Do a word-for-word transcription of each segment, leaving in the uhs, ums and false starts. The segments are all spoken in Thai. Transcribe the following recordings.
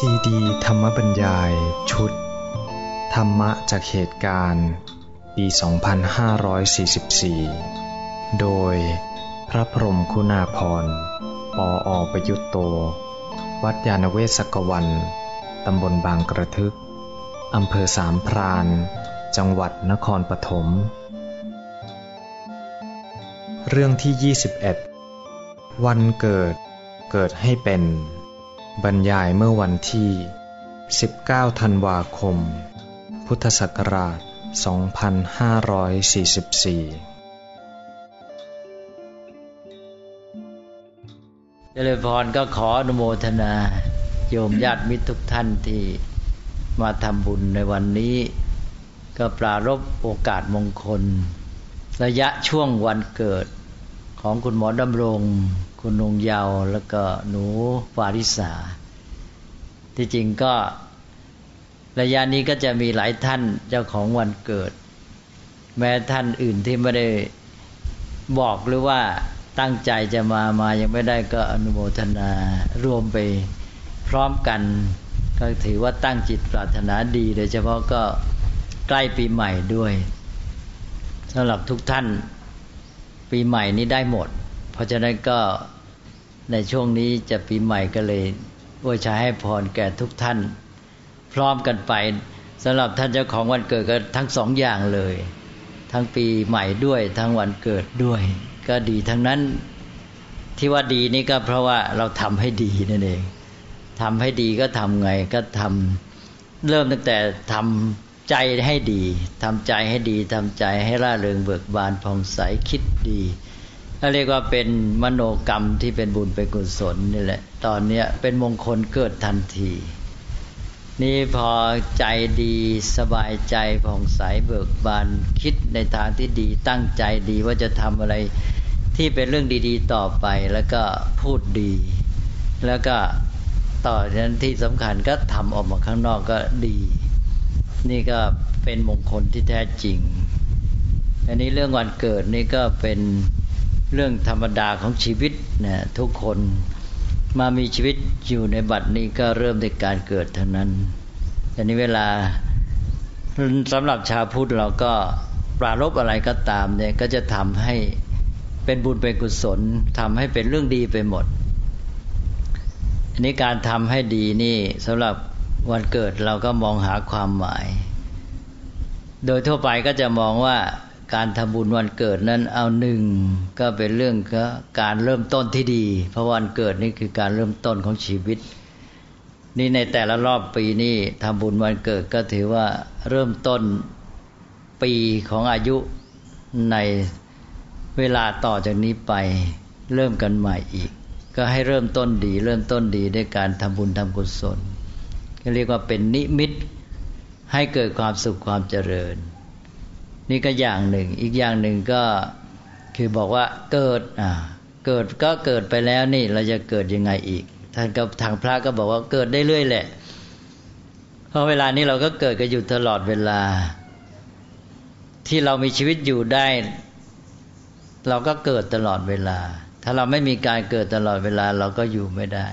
ซีดีธรรมบรรยายชุดธรรมะจากเหตุการณ์ปีสองพันห้าร้อยสี่สิบสี่โดยพระพรหมคุณาภรณ์ ปอ ประยุตโตวัดยานเวศกวันตำบลบางกระทึกอำเภอสามพรานจังหวัดนครปฐมเรื่องที่ยี่สิบเอ็ดวันเกิดเกิดให้เป็นบรรยายเมื่อวันที่สิบเก้าธันวาคมพุทธศักราชสองพันห้าร้อยสี่สิบสี่เจริญพรก็ขออนุโมทนาโยมญาติมิตรทุกท่านที่มาทำบุญในวันนี้ก็ปรารภโอกาสมงคลระยะช่วงวันเกิดของคุณหมอดำรงคุณนงเยาว์แล้วก็หนูฟาริสาที่จริงก็ระยะนี้ก็จะมีหลายท่านเจ้าของวันเกิดแม้ท่านอื่นที่ไม่ได้บอกหรือว่าตั้งใจจะมามายังไม่ได้ก็อนุโมทนารวมไปพร้อมกันก็ถือว่าตั้งจิตปรารถนาดีโดยเฉพาะก็ใกล้ปีใหม่ด้วยสำหรับทุกท่านปีใหม่นี้ได้หมดเพราะฉะนั้นก็ในช่วงนี้จะปีใหม่ก็เลยอวยชัยให้พรแก่ทุกท่านพร้อมกันไปสำหรับท่านเจ้าของวันเกิดก็ทั้งสองอย่างเลยทั้งปีใหม่ด้วยทั้งวันเกิดด้วยก็ดีทั้งนั้นที่ว่าดีนี่ก็เพราะว่าเราทำให้ดีนั่นเองทำให้ดีก็ทำไงก็ทำเริ่มตั้งแต่ทำใจให้ดีทำใจให้ดีทำใจให้ร่าเริงเบิกบานผ่องใสคิดดีก็เรียกว่าเป็นมโนกรรมที่เป็นบุญเป็นกุศลนี่แหละตอนนี้เป็นมงคลเกิดทันทีนี่พอใจดีสบายใจผ่องใสเบิกบานคิดในทางที่ดีตั้งใจดีว่าจะทำอะไรที่เป็นเรื่องดีๆต่อไปแล้วก็พูดดีแล้วก็ต่อจากนั้นที่สำคัญก็ทำออกมาข้างนอกก็ดีนี่ก็เป็นมงคลที่แท้จริงอันนี้เรื่องวันเกิดนี่ก็เป็นเรื่องธรรมดาของชีวิตนะทุกคนมามีชีวิตอยู่ในบัดนี้ก็เริ่มจากการเกิดเท่านั้นแต่นี้เวลาสำหรับชาวพุทธเราก็ปรารภอะไรก็ตามเนี่ยก็จะทำให้เป็นบุญเป็นกุศลทำให้เป็นเรื่องดีไปหมดอันนี้การทำให้ดีนี่สำหรับวันเกิดเราก็มองหาความหมายโดยทั่วไปก็จะมองว่าการทำบุญวันเกิดนั้นเอาหนึ่งก็เป็นเรื่องการเริ่มต้นที่ดีเพราะวันเกิดนี่คือการเริ่มต้นของชีวิตนี่ในแต่ละรอบปีนี่ทำบุญวันเกิดก็ถือว่าเริ่มต้นปีของอายุในเวลาต่อจากนี้ไปเริ่มกันใหม่อีกก็ให้เริ่มต้นดีเริ่มต้นดีด้วยการทำบุญทำกุศลก็เรียกว่าเป็นนิมิตให้เกิดความสุขความเจริญนี่ก็อย่างหนึ่งอีกอย่างหนึ่งก็คือบอกว่าเกิดอ่าเกิดก็เกิดไปแล้วนี่เราจะเกิดยังไงอีกท่านก็ทางพระก็บอกว่าเกิดได้เรื่อยแหละเพราะเวลานี้เราก็เกิดกันอยู่ตลอดเวลาที่เรามีชีวิตอยู่ได้เราก็เกิดตลอดเวลาถ้าเราไม่มีการเกิดตลอดเวลาเราก็อยู่ไม่ได้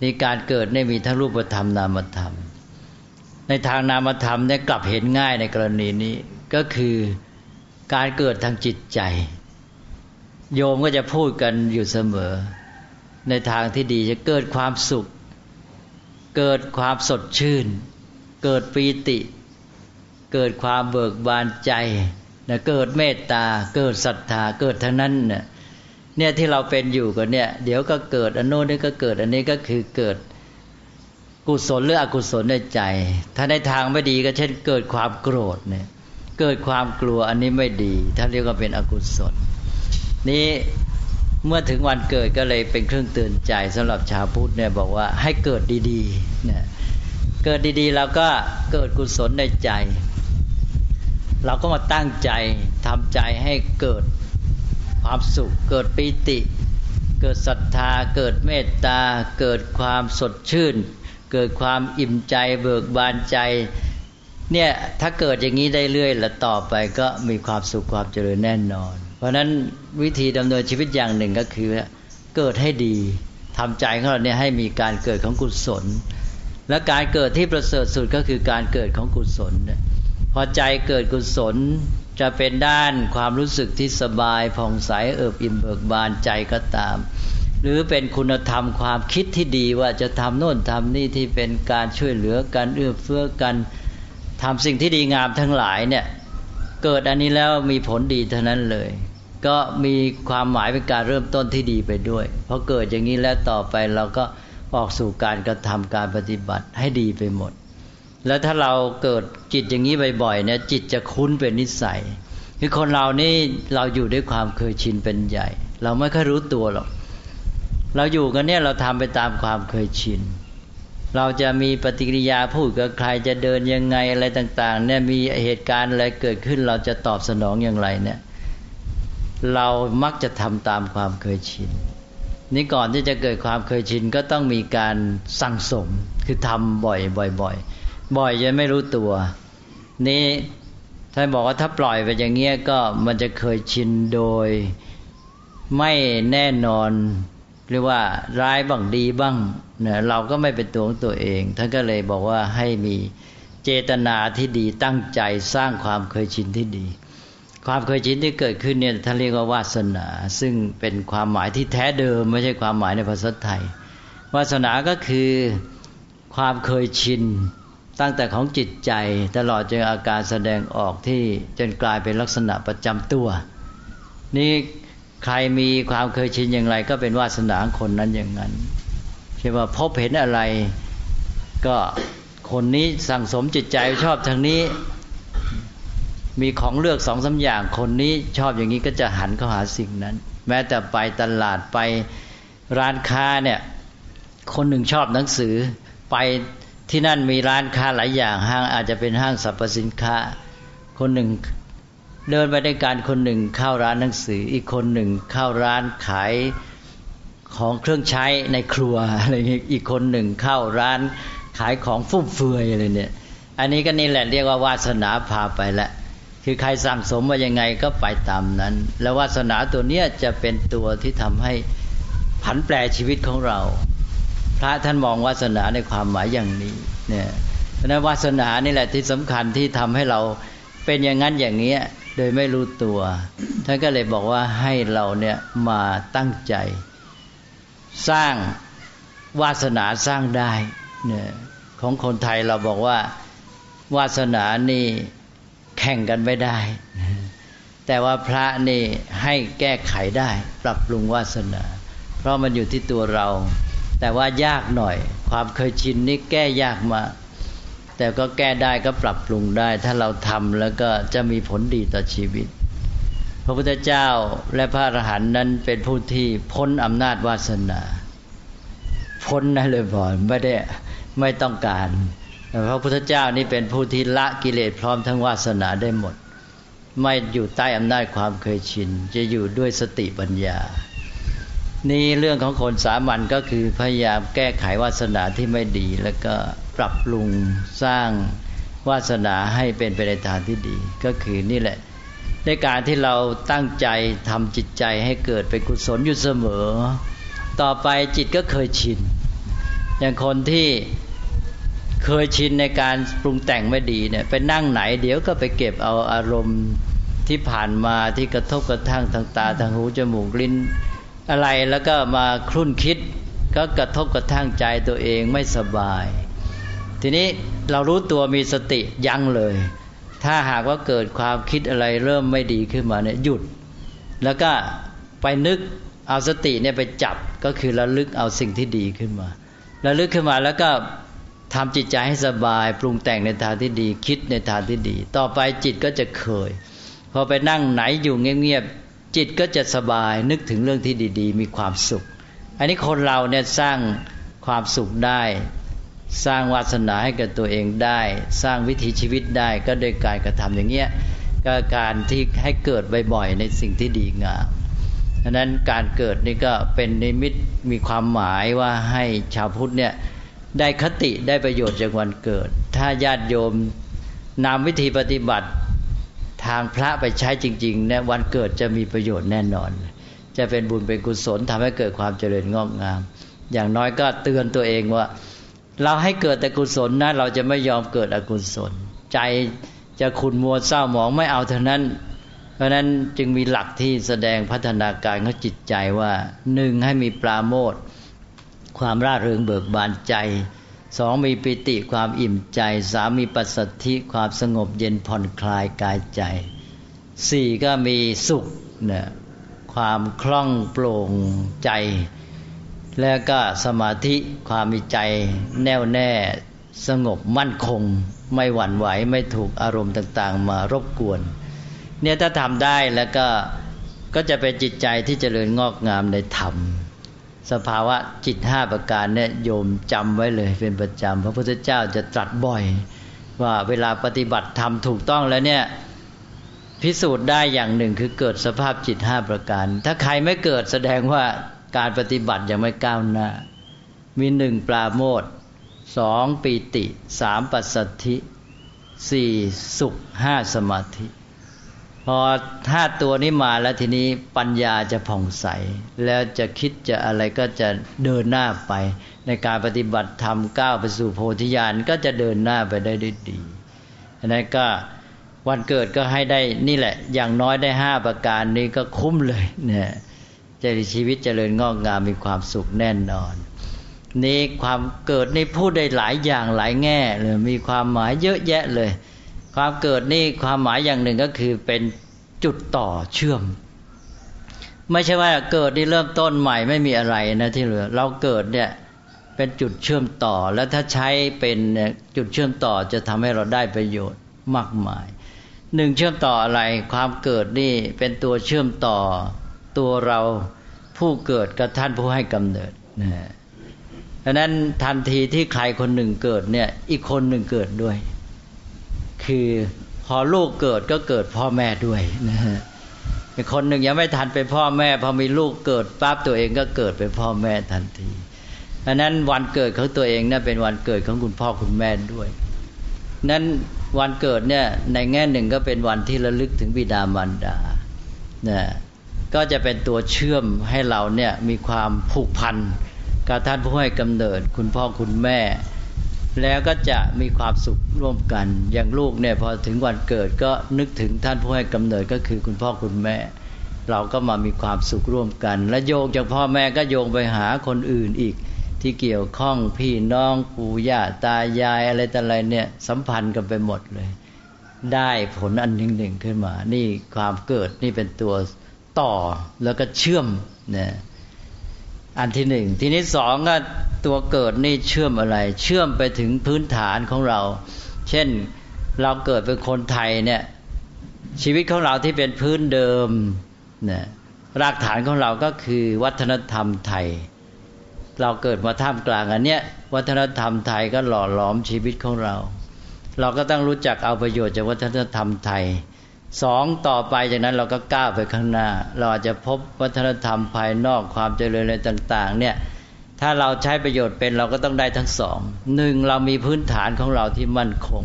นี่การเกิดเนี่ยมีทั้งรูปธรรมนามธรรมในทางนามธรรมเนี่ยกลับเห็นง่ายในกรณีนี้ก็คือการเกิดทางจิตใจโยมก็จะพูดกันอยู่เสมอในทางที่ดีจะเกิดความสุขเกิดความสดชื่นเกิดปีติเกิดความเบิกบานใจนะเกิดเมตตาเกิดศรัทธาเกิดทั้งนั้นน่ะเนี่ยที่เราเป็นอยู่กันเนี่ยเดี๋ยวก็เกิดอันโน้นนี่ก็เกิดอันนี้ก็คือเกิดกุศลหรืออกุศลในใจถ้าในทางไม่ดีก็เช่นเกิดความโกรธเนี่ยเกิดความกลัวอันนี้ไม่ดีท่านเรียกว่าเป็นอกุศลนี้เมื่อถึงวันเกิดก็เลยเป็นเครื่องเตือนใจสำหรับชาวพุทธเนี่ยบอกว่าให้เกิดดีๆนะเกิดดีๆแล้วก็เกิดกุศลในใจเราก็มาตั้งใจทำใจให้เกิดความสุขเกิดปิติเกิดศรัทธาเกิดเมตตาเกิดความสดชื่นเกิดความอิ่มใจเบิกบานใจเนี่ยถ้าเกิดอย่างนี้ได้เรื่อยและต่อไปก็มีความสุขความเจริญแน่นอนเพราะนั้นวิธีดำเนินชีวิตอย่างหนึ่งก็คือเกิดให้ดีทำใจของเราเนี่ยให้มีการเกิดของกุศล และการเกิดที่ประเสริฐสุดก็คือการเกิดของกุศลพอใจเกิดกุศลจะเป็นด้านความรู้สึกที่สบายผ่องใสเอิบอิ่มเบิกบานใจก็ตามหรือเป็นคุณธรรมความคิดที่ดีว่าจะทำโน่นทำนี่ที่เป็นการช่วยเหลือกันเอื้อเฟื้อกันทำสิ่งที่ดีงามทั้งหลายเนี่ยเกิดอันนี้แล้วมีผลดีเท่านั้นเลยก็มีความหมายเป็นการเริ่มต้นที่ดีไปด้วยพอเกิดอย่างนี้แล้วต่อไปเราก็ออกสู่การกระทำการปฏิบัติให้ดีไปหมดแล้วถ้าเราเกิดจิตอย่างนี้บ่อยๆเนี่ยจิตจะคุ้นเป็นนิสัยคือคนเรานี่เราอยู่ด้วยความเคยชินเป็นใหญ่เราไม่ค่อยรู้ตัวหรอกเราอยู่กันเนี่ยเราทำไปตามความเคยชินเราจะมีปฏิกิริยาพูดกับใครจะเดินยังไงอะไรต่างๆเนี่ยมีเหตุการณ์อะไรเกิดขึ้นเราจะตอบสนองอย่างไรเนี่ยเรามักจะทำตามความเคยชินนี่ก่อนที่จะเกิดความเคยชินก็ต้องมีการสั่งสมคือทำบ่อยๆบ่อยๆบ่อยจนไม่รู้ตัวนี่ท่านบอกว่าถ้าปล่อยไปอย่างเงี้ยก็มันจะเคยชินโดยไม่แน่นอนหรือว่าร้ายบ้างดีบ้างเนี่ยเราก็ไม่เป็นตัวของตัวเองท่านก็เลยบอกว่าให้มีเจตนาที่ดีตั้งใจสร้างความเคยชินที่ดีความเคยชินที่เกิดขึ้นเนี่ยท่านเรียกว่าวาสนาซึ่งเป็นความหมายที่แท้เดิมไม่ใช่ความหมายในภาษาไทยวาสนาก็คือความเคยชินตั้งแต่ของจิตใจตลอดจนอาการแสดงออกที่จนกลายเป็นลักษณะประจำตัวนี่ใครมีความเคยชินอย่างไรก็เป็นวาสนาคนนั้นอย่างนั้นใช่ป่ะพบเห็นอะไรก็คนนี้สั่งสมจิตใจชอบทางนี้มีของเลือกสองสามอย่างคนนี้ชอบอย่างนี้ก็จะหันเข้าหาสิ่งนั้นแม้แต่ไปตลาดไปร้านค้าเนี่ยคนหนึ่งชอบหนังสือไปที่นั่นมีร้านค้าหลายอย่างห้างอาจจะเป็นห้างสรรพสินค้าคนหนึ่งเดินไปด้วยกันคนหนึ่งเข้าร้านหนังสืออีกคนหนึ่งเข้าร้านขายของเครื่องใช้ในครัวอะไรเงี้ยอีกคนหนึ่งเข้าร้านขายของฟุ่มเฟือยอะไรเนี่ยอันนี้ก็นี่แหละเรียกว่าวาสนาพาไปละคือใครสั่งสมมายังไงก็ไปตามนั้นแล้ววาสนาตัวเนี้ยจะเป็นตัวที่ทำให้ผันแปรชีวิตของเราพระท่านมองวาสนาในความหมายอย่างนี้เนี่ยเพราะนั้นวาสนานี่แหละที่สำคัญที่ทำให้เราเป็นอย่างนั้นอย่างนี้โดยไม่รู้ตัวท่านก็เลยบอกว่าให้เราเนี่ยมาตั้งใจสร้างวาสนาสร้างได้เนี่ยของคนไทยเราบอกว่าวาสนานี่แข่งกันไม่ได้แต่ว่าพระนี่ให้แก้ไขได้ปรับปรุงวาสนาเพราะมันอยู่ที่ตัวเราแต่ว่ายากหน่อยความเคยชินนี่แก้ยากมาแต่ก็แก้ได้ก็ปรับปรุงได้ถ้าเราทำแล้วก็จะมีผลดีต่อชีวิตพระพุทธเจ้าและพระอรหันต์นั้นเป็นผู้ที่พ้นอำนาจวาสนาพ้นได้เลยบ่อนไม่ได้ไม่ต้องการพระพุทธเจ้านี่เป็นผู้ที่ละกิเลสพร้อมทั้งวาสนาได้หมดไม่อยู่ใต้อำนาจความเคยชินจะอยู่ด้วยสติปัญญานี่เรื่องของคนสามัญก็คือพยายามแก้ไขวาสนาที่ไม่ดีแล้วก็ปรับปรุงสร้างวาสนาให้เป็นไปในทางที่ดีก็คือนี่แหละในการที่เราตั้งใจทำจิตใจให้เกิดเป็นกุศลอยู่เสมอต่อไปจิตก็เคยชินอย่างคนที่เคยชินในการปรุงแต่งไม่ดีเนี่ยไปนั่งไหนเดี๋ยวก็ไปเก็บเอาอารมณ์ที่ผ่านมาที่กระทบกระทั่งทางตาทางหูจมูกลิ้นอะไรแล้วก็มาครุ่นคิดก็กระทบกระทั่งใจตัวเองไม่สบายทีนี้เรารู้ตัวมีสติยั้งเลยถ้าหากว่าเกิดความคิดอะไรเริ่มไม่ดีขึ้นมาเนี่ยหยุดแล้วก็ไปนึกเอาสติเนี่ยไปจับก็คือระลึกเอาสิ่งที่ดีขึ้นมาระลึกขึ้นมาแล้วก็ทำจิตใจให้สบายปรุงแต่งในทางที่ดีคิดในทางที่ดีต่อไปจิตก็จะเคยพอไปนั่งไหนอยู่เงียบจิตก็จะสบายนึกถึงเรื่องที่ดีๆมีความสุขอันนี้คนเราเนี่ยสร้างความสุขได้สร้างวาสนาให้กับตัวเองได้สร้างวิถีชีวิตได้ก็โดยการกระทำอย่างเงี้ยก็การที่ให้เกิดบ่อยๆในสิ่งที่ดีงามฉะนั้นการเกิดนี่ก็เป็นนิมิตมีความหมายว่าให้ชาวพุทธเนี่ยได้คติได้ประโยชน์จากวันเกิดถ้าญาติโยมนำวิธีปฏิบัติทางพระไปใช้จริงๆเนี่ยวันเกิดจะมีประโยชน์แน่นอนจะเป็นบุญเป็นกุศลทำให้เกิดความเจริญงอกงามอย่างน้อยก็เตือนตัวเองว่า เราให้เกิดแต่กุศลนะเราจะไม่ยอมเกิดอกุศลใจจะขุ่นมัวเศร้าหมองไม่เอาเท่านั้นเพราะนั้นจึงมีหลักที่แสดงพัฒนาการของจิตใจว่าหนึ่งให้มีปราโมทย์ความร่าเริงเบิกบานใจสองมีปิติความอิ่มใจสามมีปัสสัทธิความสงบเย็นผ่อนคลายกายใจสี่ก็มีสุขนะความคล่องโปร่งใจแล้วก็สมาธิความมีใจแน่วแน่สงบมั่นคงไม่หวั่นไหวไม่ถูกอารมณ์ต่างๆมารบกวนเนี่ยถ้าทำได้แล้วก็ก็จะเป็นจิตใจที่เจริญงอกงามในธรรมสภาวะจิตห้าประการเนี่ยโยมจำไว้เลยเป็นประจำพระพุทธเจ้าจะตรัสบ่อยว่าเวลาปฏิบัติธรรมถูกต้องแล้วเนี่ยพิสูจน์ได้อย่างหนึ่งคือเกิดสภาพจิตห้าประการถ้าใครไม่เกิดแสดงว่าการปฏิบัติยังไม่ก้าวหน้ามีหนึ่งปราโมทย์สองปิติสามปัสสัทธิสี่สุขห้าสมาธิพอถ้าตัวนี้มาแล้วทีนี้ปัญญาจะผ่องใสแล้วจะคิดจะอะไรก็จะเดินหน้าไปในการปฏิบัติธรรมก้าวไปสู่โพธิญาณก็จะเดินหน้าไปได้ดีอันนั้นก็วันเกิดก็ให้ได้นี่แหละอย่างน้อยได้ห้าประการนี้ก็คุ้มเลยเนี่ยจะชีวิตเจริญงอกงามมีความสุขแน่นอนนี่ความเกิดนี่พูดได้หลายอย่างหลายแง่เลยมีความหมายเยอะแยะเลยความเกิดนี่ความหมายอย่างหนึ่งก็คือเป็นจุดต่อเชื่อมไม่ใช่ว่าเกิดนี่เริ่มต้นใหม่ไม่มีอะไรนะที่เหลือเราเกิดเนี่ยเป็นจุดเชื่อมต่อแล้วถ้าใช้เป็นจุดเชื่อมต่อจะทำให้เราได้ประโยชน์มากมายหนึ่งเชื่อมต่ออะไรความเกิดนี่เป็นตัวเชื่อมต่อตัวเราผู้เกิดกับท่านผู้ให้กำเนิดนะดังนั้นทันทีที่ใครคนหนึ่งเกิดเนี่ยอีกคนหนึ่งเกิดด้วยคือพอลูกเกิดก็เกิดพ่อแม่ด้วยนะฮะคนหนึ่งยังไม่ทันเป็นพ่อแม่พอมีลูกเกิดปั๊บตัวเองก็เกิดเป็นพ่อแม่ทันทีดังนั้นวันเกิดของตัวเองเนี่ยเป็นวันเกิดของคุณพ่อคุณแม่ด้วยนั้นวันเกิดเนี่ยในแง่หนึ่งก็เป็นวันที่ระลึกถึงบิดามารดานะก็จะเป็นตัวเชื่อมให้เราเนี่ยมีความผูกพันกับท่านผู้ให้กำเนิดคุณพ่อคุณแม่แล้วก็จะมีความสุขร่วมกันอย่างลูกเนี่ยพอถึงวันเกิดก็นึกถึงท่านผู้ให้กำเนิดก็คือคุณพ่อคุณแม่เราก็มามีความสุขร่วมกันและโยงจากพ่อแม่ก็โยงไปหาคนอื่นอีกที่เกี่ยวข้องพี่น้องปู่ย่าตายายอะไรต่ออะไรเนี่ยสัมพันธ์กันไปหมดเลยได้ผลอันหนึ่งหนึ่งขึ้นมานี่ความเกิดนี่เป็นตัวต่อแล้วก็เชื่อมนะอันที่หนึ่งทีนี้สองก็ตัวเกิดนี่เชื่อมอะไรเชื่อมไปถึงพื้นฐานของเราเช่นเราเกิดเป็นคนไทยเนี่ยชีวิตของเราที่เป็นพื้นเดิมนะรากฐานของเราก็คือวัฒนธรรมไทยเราเกิดมาท่ามกลางอันเนี้ยวัฒนธรรมไทยก็หล่อหลอมชีวิตของเราเราก็ต้องรู้จักเอาประโยชน์จากวัฒนธรรมไทยสองต่อไปจากนั้นเราก็ก้าวไปข้างหน้าเราอาจจะพบวัฒนธรรมภายนอกความเจริญอะไรต่างๆเนี่ยถ้าเราใช้ประโยชน์เป็นเราก็ต้องได้ทั้งสองหนึ่งเรามีพื้นฐานของเราที่มั่นคง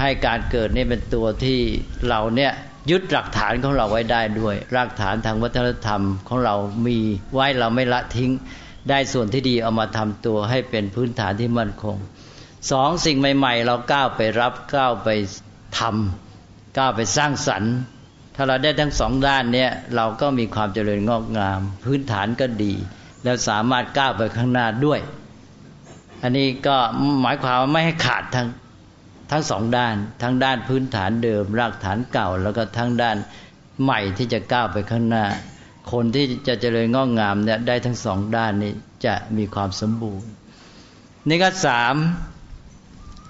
ให้การเกิดนี่เป็นตัวที่เราเนี่ยยึดหลักฐานของเราไว้ได้ด้วยรากฐานทางวัฒนธรรมของเรามีไว้เราไม่ละทิ้งได้ส่วนที่ดีเอามาทำตัวให้เป็นพื้นฐานที่มั่นคงสองสิ่งใหม่ๆเราก้าวไปรับก้าวไปทำก้าวไปสร้างสรรค์ถ้าเราได้ทั้งสองด้านเนี่ยเราก็มีความเจริญงอกงามพื้นฐานก็ดีแล้วสามารถก้าวไปข้างหน้าด้วยอันนี้ก็หมายความว่าไม่ให้ขาดทั้งทั้งสองด้านทั้งด้านพื้นฐานเดิมรากฐานเก่าแล้วก็ทั้งด้านใหม่ที่จะก้าวไปข้างหน้าคนที่จะเจริญงอกงามเนี่ยได้ทั้งสองด้านนี้จะมีความสมบูรณ์นี่ก็สาม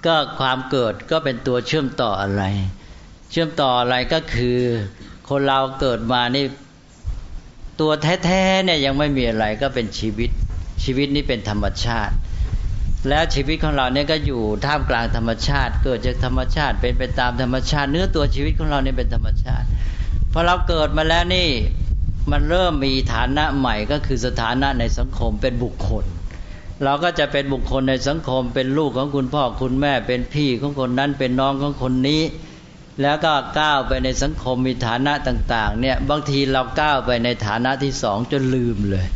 ก็ความเกิดก็เป็นตัวเชื่อมต่ออะไรเชื่อมต่ออะไรก็คือคนเราเกิดมานี่ตัวแท้ๆเนี่ยยังไม่มีอะไรก็เป็นชีวิตชีวิตนี้เป็นธรรมชาติแล้วชีวิตของเราเนี่ยก็อยู่ท่ามกลางธรรมชาติเกิดจากธรรมชาติเป็นไปตามธรรมชาติเนื้อตัวชีวิตของเราเนี่ยเป็นธรรมชาติพอเราเกิดมาแล้วนี่มันเริ่มมีฐานะใหม่ก็คือสถานะในสังคมเป็นบุคคลเราก็จะเป็นบุคคลในสังคมเป็นลูกของคุณพ่อคุณแม่เป็นพี่ของคนนั้นเป็นน้องของคนนี้แล้วก็ก้าวไปในสังคมมีฐานะต่างๆเนี่ยบางทีเราก้าวไปในฐานะที่สองจนลืมเลย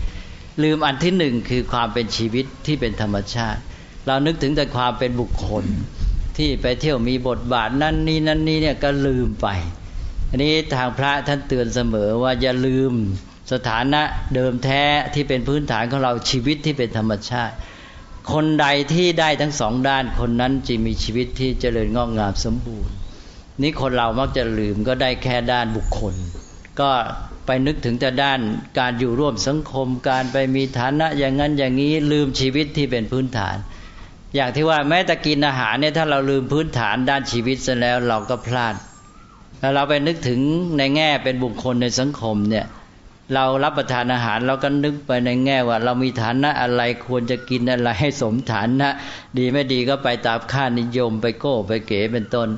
ลืมอันที่หนึ่งคือความเป็นชีวิตที่เป็นธรรมชาติ เรานึกถึงแต่ความเป็นบุคคลที่ไปเที่ยวมีบทบาทนั่นนี่นั่นนี่เนี่ยก็ลืมไปอันนี้ทางพระท่านเตือนเสมอว่าอย่าลืมสถานะเดิมแท้ที่เป็นพื้นฐานของเราชีวิตที่เป็นธรรมชาติคนใดที่ได้ทั้งสองด้านคนนั้นจึงมีชีวิตที่เจริญงอกงามสมบูรณ์นี่คนเรามักจะลืมก็ได้แค่ด้านบุคคลก็ไปนึกถึงแต่ด้านการอยู่ร่วมสังคมการไปมีฐานะอย่างนั้นอย่างนี้ลืมชีวิตที่เป็นพื้นฐานอย่างที่ว่าแม้แต่กินอาหารเนี่ยถ้าเราลืมพื้นฐานด้านชีวิตซะแล้วเราก็พลาดแล้วเราไปนึกถึงในแง่เป็นบุคคลในสังคมเนี่ยเรารับประทานอาหารเราก็นึกไปในแง่ว่าเรามีฐานะอะไรควรจะกินอะไรให้สมฐานะดีไม่ดีก็ไปตามค่านิยมไปโก้ไปเก๋เป็นต้น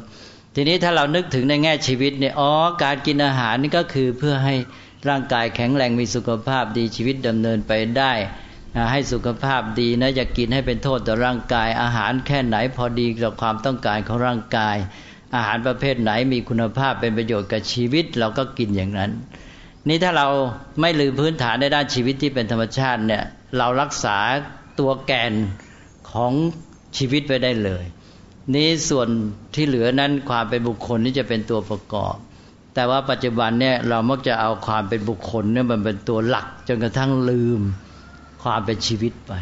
ทีนี้ถ้าเรานึกถึงในแง่ชีวิตเนี่ยอ๋อการกินอาหารนี่ก็คือเพื่อให้ร่างกายแข็งแรงมีสุขภาพดีชีวิตดำเนินไปได้ให้สุขภาพดีนะอย่ากินให้เป็นโทษต่อร่างกายอาหารแค่ไหนพอดีกับความต้องการของร่างกายอาหารประเภทไหนมีคุณภาพเป็นประโยชน์กับชีวิตเราก็กินอย่างนั้นนี่ถ้าเราไม่ลืมพื้นฐานในด้านชีวิตที่เป็นธรรมชาติเนี่ยเรารักษาตัวแกนของชีวิตไปได้เลยนี่ส่วนที่เหลือนั้นความเป็นบุคคลนี่จะเป็นตัวประกอบแต่ว่าปัจจุบันเนี่ยเรามักจะเอาความเป็นบุคคลเนี่ยมันเป็นตัวหลักจนกระทั่งลืมความเป็นชีวิตไป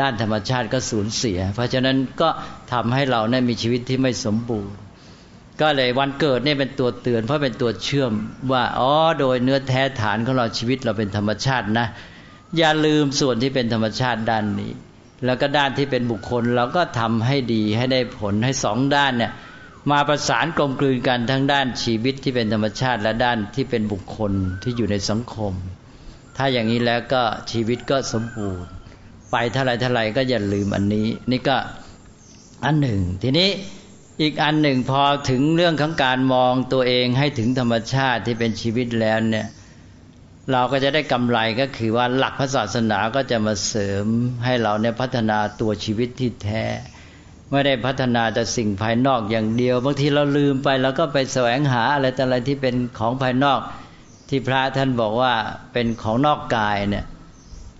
ด้านธรรมชาติก็สูญเสียเพราะฉะนั้นก็ทำให้เราเนี่ยมีชีวิตที่ไม่สมบูรณ์ก็เลยวันเกิดเนี่ยเป็นตัวเตือนเพราะเป็นตัวเชื่อมว่าอ๋อโดยเนื้อแท้ฐานของเราชีวิตเราเป็นธรรมชาตินะอย่าลืมส่วนที่เป็นธรรมชาติด้านนี้แล้วก็ด้านที่เป็นบุคคลเราก็ทำให้ดีให้ได้ผลให้สองด้านเนี่ยมาประสานกลมกลืนกันทั้งด้านชีวิตที่เป็นธรรมชาติและด้านที่เป็นบุคคลที่อยู่ในสังคมถ้าอย่างนี้แล้วก็ชีวิตก็สมบูรณ์ไปเท่าไรเท่าไรก็อย่าลืมอันนี้นี่ก็อันหนึ่งทีนี้อีกอันหนึ่งพอถึงเรื่องของการมองตัวเองให้ถึงธรรมชาติที่เป็นชีวิตแล้วเนี่ยเราก็จะได้กำไรก็คือว่าหลักพระศาสนาก็จะมาเสริมให้เราเนี่ยพัฒนาตัวชีวิตที่แท้ไม่ได้พัฒนาแต่สิ่งภายนอกอย่างเดียวบางทีเราลืมไปแล้วก็ไปแสวงหาอะไรแต่อะไรที่เป็นของภายนอกที่พระท่านบอกว่าเป็นของนอกกายเนี่ย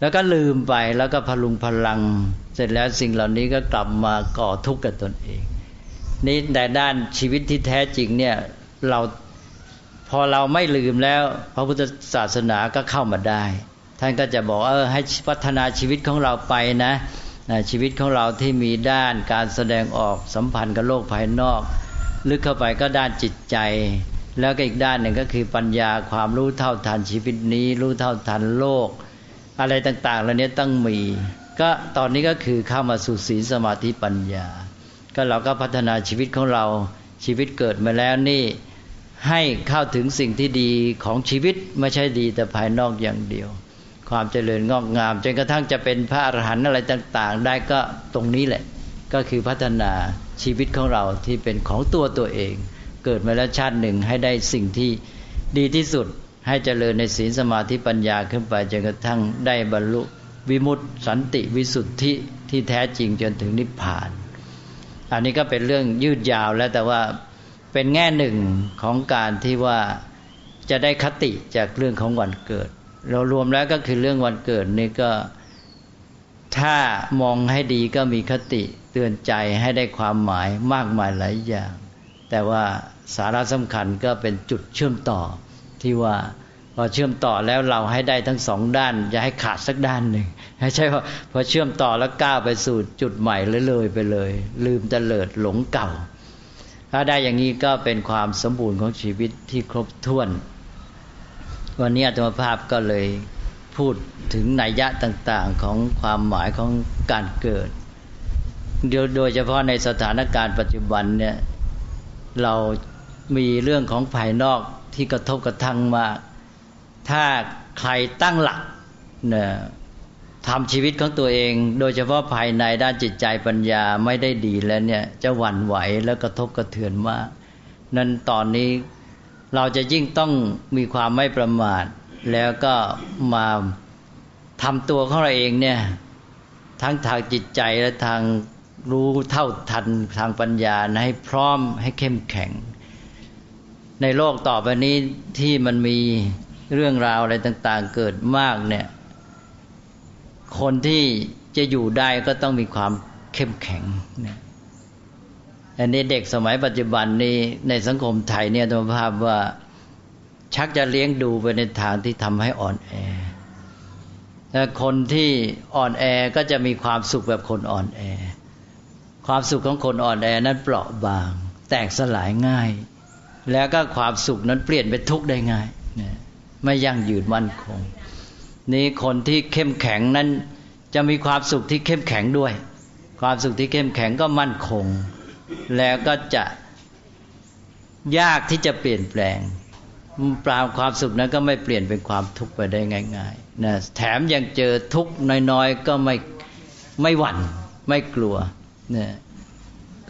แล้วก็ลืมไปแล้วก็พลุงพลังเสร็จแล้วสิ่งเหล่านี้ก็กลับมาก่อทุกข์กับตนเองนี่ในด้านชีวิตที่แท้จริงเนี่ยเราพอเราไม่ลืมแล้วพระพุทธศาสนาก็เข้ามาได้ท่านก็จะบอกเออให้พัฒนาชีวิตของเราไปนะชีวิตของเราที่มีด้านการแสดงออกสัมพันธ์กับโลกภายนอกลึกเข้าไปก็ด้านจิตใจแล้วก็อีกด้านหนึ่งก็คือปัญญาความรู้เท่าทันชีวิตนี้รู้เท่าทันโลกอะไรต่างๆเหล่านี้ต้องมีก็ตอนนี้ก็คือเข้ามาสู่ศีลสมาธิปัญญาก็เราก็พัฒนาชีวิตของเราชีวิตเกิดมาแล้วนี่ให้เข้าถึงสิ่งที่ดีของชีวิตไม่ใช่ดีแต่ภายนอกอย่างเดียวความเจริญงอกงามจนกระทั่งจะเป็นพระอรหันต์อะไรต่างๆได้ก็ตรงนี้แหละก็คือพัฒนาชีวิตของเราที่เป็นของตัวตัวเองเกิดมาแล้วชาติหนึ่งให้ได้สิ่งที่ดีที่สุดให้เจริญในศีลสมาธิปัญญาขึ้นไปจนกระทั่งได้บรรลุวิมุตติสันติวิสุทธิที่แท้จริงจนถึงนิพพานอันนี้ก็เป็นเรื่องยืดยาวแล้วแต่ว่าเป็นแง่หนึ่งของการที่ว่าจะได้คติจากเรื่องของวันเกิดเรารวมแล้วก็คือเรื่องวันเกิดนี่ก็ถ้ามองให้ดีก็มีคติเตือนใจให้ได้ความหมายมากมายหลายอย่างแต่ว่าสาระสำคัญก็เป็นจุดเชื่อมต่อที่ว่าพอเชื่อมต่อแล้วเราให้ได้ทั้งสองด้านอย่าให้ขาดสักด้านหนึ่งไม่ใช่ว่าพอเชื่อมต่อแล้วก้าวไปสู่จุดใหม่เลยเลยไปเลยลืมเตลิดหลงเก่าถ้าได้อย่างนี้ก็เป็นความสมบูรณ์ของชีวิตที่ครบถ้วนวันนี้อาตมาภาพก็เลยพูดถึงนัยยะต่างๆของความหมายของการเกิดโดยเฉพาะในสถานการณ์ปัจจุบันเนี่ยเรามีเรื่องของภายนอกที่กระทบกระทั่งมากถ้าใครตั้งหลักนะทำชีวิตของตัวเองโดยเฉพาะภายในด้านจิตใจปัญญาไม่ได้ดีแล้วเนี่ยจะหวั่นไหวและกระทบกระเทือนมากนั้นตอนนี้เราจะยิ่งต้องมีความไม่ประมาทแล้วก็มาทำตัวของเราเองเนี่ยทั้งทางจิตใจและทางรู้เท่าทันทางปัญญานะให้พร้อมให้เข้มแข็งในโลกต่อไปนี้ที่มันมีเรื่องราวอะไรต่างๆเกิดมากเนี่ยคนที่จะอยู่ได้ก็ต้องมีความ เข้มแข็งนะอันนี้เด็กสมัยปัจจุบันนี้ในสังคมไทยเนี่ยตัวภาพว่าชักจะเลี้ยงดูไปในทางที่ทำให้อ่อนแอแต่คนที่อ่อนแอก็จะมีความสุขแบบคนอ่อนแอความสุขของคนอ่อนแอนั้นเปราะบางแตกสลายง่ายแล้วก็ความสุขนั้นเปลี่ยนเป็นทุกข์ได้ง่ายนะไม่ยั่งยืนมั่นคงนี่คนที่เข้มแข็งนั้นจะมีความสุขที่เข้มแข็งด้วยความสุขที่เข้มแข็งก็มั่นคงแล้วก็จะยากที่จะเปลี่ยนแปลงปราบความสุขนั้นก็ไม่เปลี่ยนเป็นความทุกข์ไปได้ง่ายๆนะแถมยังเจอทุกข์น้อยๆก็ไม่ไม่หวั่นไม่กลัวนะ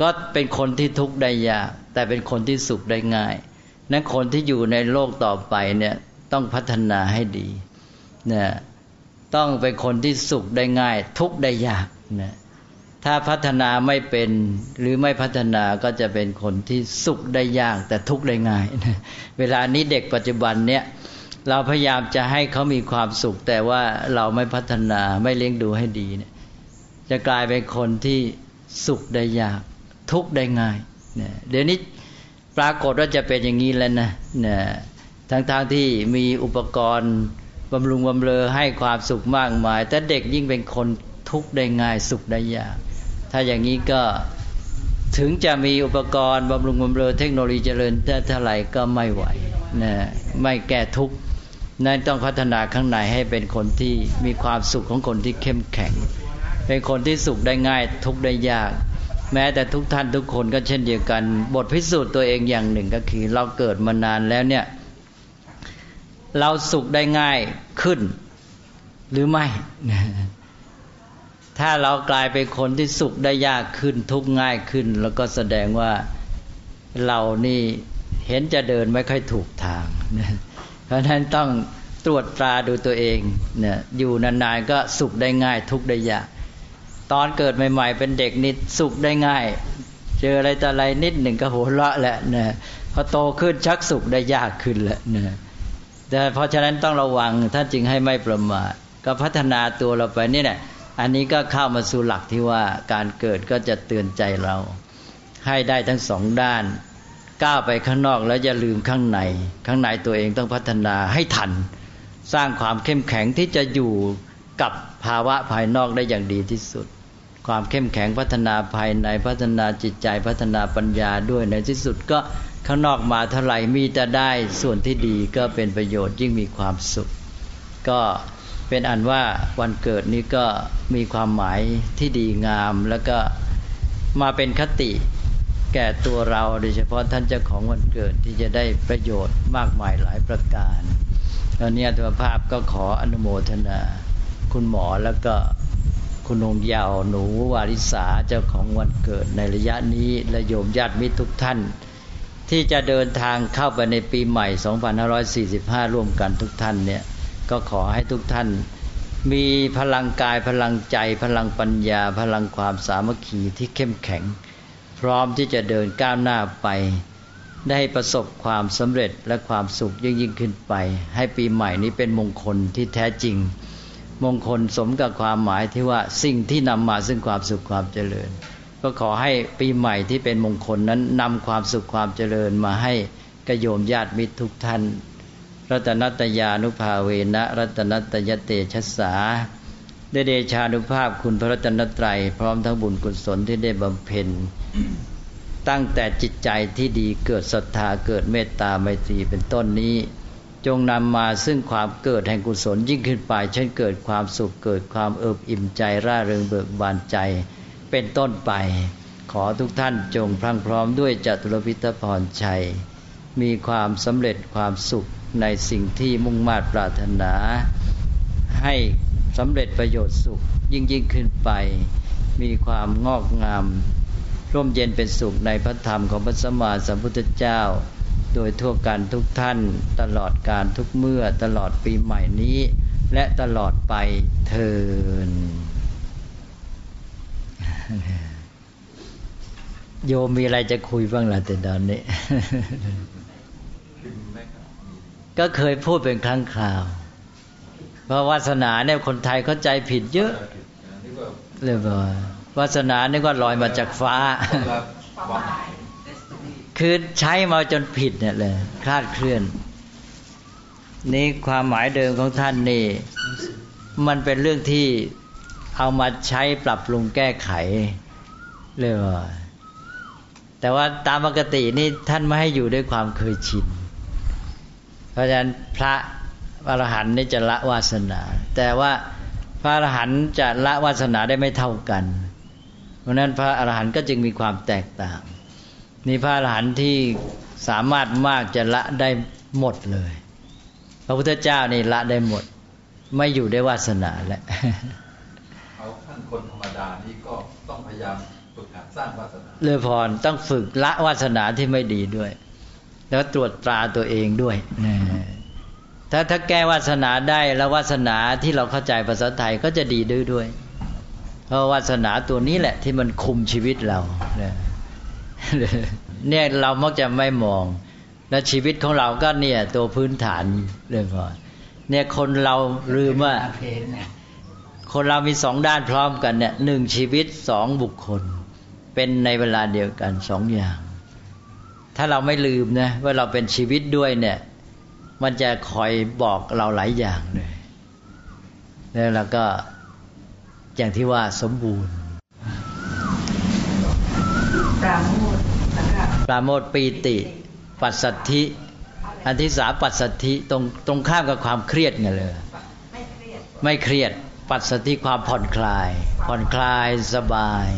ก็เป็นคนที่ทุกข์ได้ยากแต่เป็นคนที่สุขได้ง่ายนั้นคนที่อยู่ในโลกต่อไปเนี่ยต้องพัฒนาให้ดีนะต้องเป็นคนที่สุขได้ง่ายทุกข์ได้ยากนะถ้าพัฒนาไม่เป็นหรือไม่พัฒนาก็จะเป็นคนที่สุขได้ยากแต่ทุกข์ได้ง่ายนะเวลานี้เด็กปัจจุบันเนี่ยเราพยายามจะให้เขามีความสุขแต่ว่าเราไม่พัฒนาไม่เลี้ยงดูให้ดีเนี่ยจะกลายเป็นคนที่สุขได้ยากทุกข์ได้ง่ายนะเดี๋ยวนี้ปรากฏว่าจะเป็นอย่างนี้แล้วนะนะทั้งๆที่มีอุปกรณ์บำรุงบำเรอให้ความสุขมากมายแต่เด็กยิ่งเป็นคนทุกข์ได้ง่ายสุขได้ยากถ้าอย่างนี้ก็ถึงจะมีอุปกรณ์บำรุงบำเรอเทคโนโลยีเจริญเท่าไหร่ก็ไม่ไหวนะไม่แก้ทุกข์นั่นต้องพัฒนาข้างในให้เป็นคนที่มีความสุขของคนที่เข้มแข็งเป็นคนที่สุขได้ง่ายทุกข์ได้ยากแม้แต่ทุกท่านทุกคนก็เช่นเดียวกันบทพิสูจน์ตัวเองอย่างหนึ่งก็คือเราเกิดมานานแล้วเนี่ยเราสุขได้ง่ายขึ้นหรือไม่ถ้าเรากลายเป็นคนที่สุขได้ยากขึ้นทุกข์ง่ายขึ้นแล้วก็แสดงว่าเรานี่เห็นจะเดินไม่ค่อยถูกทางเพราะฉะนั้นต้องตรวจตราดูตัวเองเนี่ยอยู่นานๆก็สุขได้ง่ายทุกข์ได้ยากตอนเกิดใหม่ๆเป็นเด็กนิดสุขได้ง่ายเจออะไรต่ออะไรนิดหนึ่งก็หัวเราะแหละนะพอโตขึ้นชักสุขได้ยากขึ้นแหละนะแต่เพราะฉะนั้นต้องระวังท่านจึงให้ไม่ประมาทก็พัฒนาตัวเราไปนี่แหละอันนี้ก็เข้ามาสู่หลักที่ว่าการเกิดก็จะเตือนใจเราให้ได้ทั้งสองด้านก้าวไปข้างนอกแล้วอย่าลืมข้างในข้างในตัวเองต้องพัฒนาให้ทันสร้างความเข้มแข็งที่จะอยู่กับภาวะภายนอกได้อย่างดีที่สุดความเข้มแข็งพัฒนาภายในพัฒนาจิตใจพัฒนาปัญญาด้วยในที่สุดก็ข้างนอกมาเท่าไหร่มีแต่ได้ส่วนที่ดีก็เป็นประโยชน์ยิ่งมีความสุขก็เป็นอันว่าวันเกิดนี้ก็มีความหมายที่ดีงามแล้วก็มาเป็นคติแก่ตัวเราโดยเฉพาะท่านเจ้าของวันเกิดที่จะได้ประโยชน์มากมายหลายประการตอนนี้อัตภาพก็ขออนุโมทนาคุณหมอแล้วก็คุณองค์ยาวหนูวาริสาเจ้าของวันเกิดในระยะนี้และโยมญาติมิตรทุกท่านที่จะเดินทางเข้าไปในปีใหม่สองพันห้าร้อยสี่สิบห้าร่วมกันทุกท่านเนี่ยก็ขอให้ทุกท่านมีพลังกายพลังใจพลังปัญญาพลังความสามัคคีที่เข้มแข็งพร้อมที่จะเดินก้าวหน้าไปได้ประสบความสำเร็จและความสุขยิ่งยิ่งขึ้นไปให้ปีใหม่นี้เป็นมงคลที่แท้จริงมงคลสมกับความหมายที่ว่าสิ่งที่นำมาซึ่งความสุขความเจริญก็ขอให้ปีใหม่ที่เป็นมงคลนั้นนำความสุขความเจริญมาให้กโยมญาติมิตรทุกท่านรัตนัตยานุภาเวนะรัตนัตยเตชะสาได้เดชานุภาพคุณพระรัตนตรัยพร้อมทั้งบุญกุศลที่ได้บำเพ็ญตั้งแต่จิตใจที่ดีเกิดศรัทธาเกิดเมตตาไมตรีเป็นต้นนี้จงนำมาซึ่งความเกิดแห่งกุศลยิ่งขึ้นไปเช่นเกิดความสุขเกิดความเอิบอิ่มใจร่าเริงเบิกบานใจเป็นต้นไปขอทุกท่านจงพรั่งพร้อมด้วยจตุรพิธพรชัยมีความสำเร็จความสุขในสิ่งที่มุ่งมา่ปรารถนาให้สำเร็จประโยชน์สุขยิ่งยิ่งขึ้นไปมีความงอกงามร่มเย็นเป็นสุขในพระธรรมของพระสัมมาสัมพุทธเจ้าโดยทั่วกันทุกท่านตลอดการทุกเมื่อตลอดปีใหม่นี้และตลอดไปเทินโยมมีอะไรจะคุยบ้างล่ะแต่ตอนนี้ก็เคยพูดเป็นครั้งคราวเพราะวาสนาเนี่ยคนไทยเข้าใจผิดเยอะเลยบอก วาสนานี่ก็ลอยมาจากฟ้าคือใช้มาจนผิดเนี่ยเลยคลาดเคลื่อนนี่ความหมายเดิมของท่านนี่มันเป็นเรื่องที่เอามาใช้ปรับปรุงแก้ไขเลยว่าแต่ว่าตามปกตินี่ท่านไม่ให้อยู่ด้วยความเคยชินเพราะฉะนั้นพระอรหันต์นี่จะละวาสนาแต่ว่าพระอรหันต์จะละวาสนาได้ไม่เท่ากันเพราะนั้นพระอรหันต์ก็จึงมีความแตกต่างนี่พระอรหันต์ที่สามารถมากจะละได้หมดเลยพระพุทธเจ้านี่ละได้หมดไม่อยู่ได้วาสนาแหละเอาท่านคนธรรมดานี่ก็ต้องพยายามฝึกหัดสร้างวาสนาเลยพรต้องฝึกละวาสนาที่ไม่ดีด้วยแล้วตรวจตราตัวเองด้วยถ้าถ้าแก้วาสนาได้แล้ววาสนาที่เราเข้าใจภาษาไทยก็จะดีด้วยด้วยเพราะวาสนาตัวนี้แหละที่มันคุมชีวิตเราเนี่ยเรามักจะไม่มองและชีวิตของเราก็เนี่ยตัวพื้นฐานเลยพอเนี่ยคนเราลืมว่าคนเรามีสองด้านพร้อมกันเนี่ยหนึ่งชีวิตสองบุคคลเป็นในเวลาเดียวกันสองอย่างถ้าเราไม่ลืมนะว่าเราเป็นชีวิตด้วยเนี่ยมันจะคอยบอกเราหลายอย่างเลยแล้วเราก็อย่างที่ว่าสมบูรณ์ปราโมทย์ปราโมทย์ปีติปัสสัทธิอันที่สามปัสสัทธิตรงตรงข้ามกับความเครียดไงเลยไม่เครียดไม่เครียดปัสสัทธิความผ่อนคลายผ่อนคลายสบาย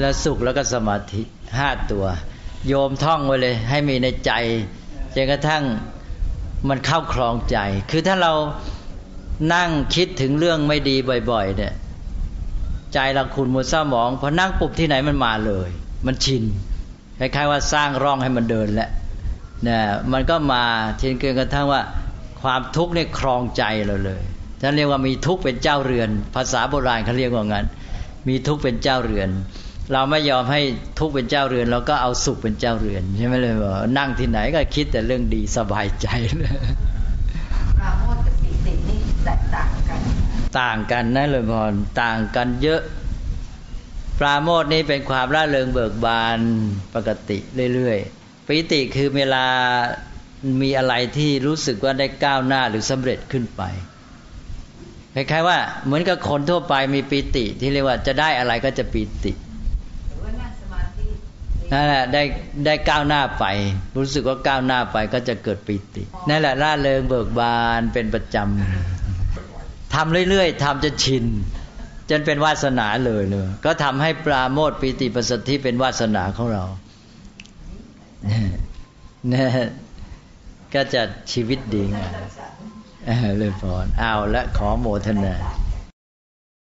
และสุขแล้วก็สมาธิห้าตัวโยมท่องไว้เลยให้มีในใจจนกระทั่งมันเข้าครองใจคือถ้าเรานั่งคิดถึงเรื่องไม่ดีบ่อยๆเนี่ยใจเราขุ่นมัวเศร้าหมองพอนั่งปุบที่ไหนมันมาเลยมันชินคล้ายๆว่าสร้างร่องให้มันเดินแล้วเนี่ยมันก็มาชินเกินกระทั่งว่าความทุกข์เนี่ยครองใจเราเลยท่านเรียกว่ามีทุกข์เป็นเจ้าเรือนภาษาโบราณเขาเรียกว่างั้นมีทุกข์เป็นเจ้าเรือนเราไม่ยอมให้ทุกข์เป็นเจ้าเรือนเราก็เอาสุขเป็นเจ้าเรือนใช่ไหมเลยว่านั่งที่ไหนก็คิดแต่เรื่องดีสบายใจเลยปราโมทย์กับปีตินี่แตกต่างกันต่างกันนะเลยพรต่างกันเยอะปราโมทย์นี่เป็นความร่าเริงเบิกบานปกติเรื่อยๆปีติคือเวลามีอะไรที่รู้สึกว่าได้ก้าวหน้าหรือสำเร็จขึ้นไปคล้ายๆว่าเหมือนกับคนทั่วไปมีปีติที่เรียกว่าจะได้อะไรก็จะปีตินั่นแหละได้ได้ก้าวหน้าไปรู้สึกว่าก้าวหน้าไปก็จะเกิดปีตินั่นแหละร่าเริงเบิกบานเป็นประจำทำเรื่อยๆทำจนชินจนเป็นวาสนาเลยเลยก็ทำให้ปราโมทย์ปีติปัสสัทธิเป็นวาสนาของเราเนี่ยก็จะชีวิตดีงามเลยพรเอาละขอโมทนา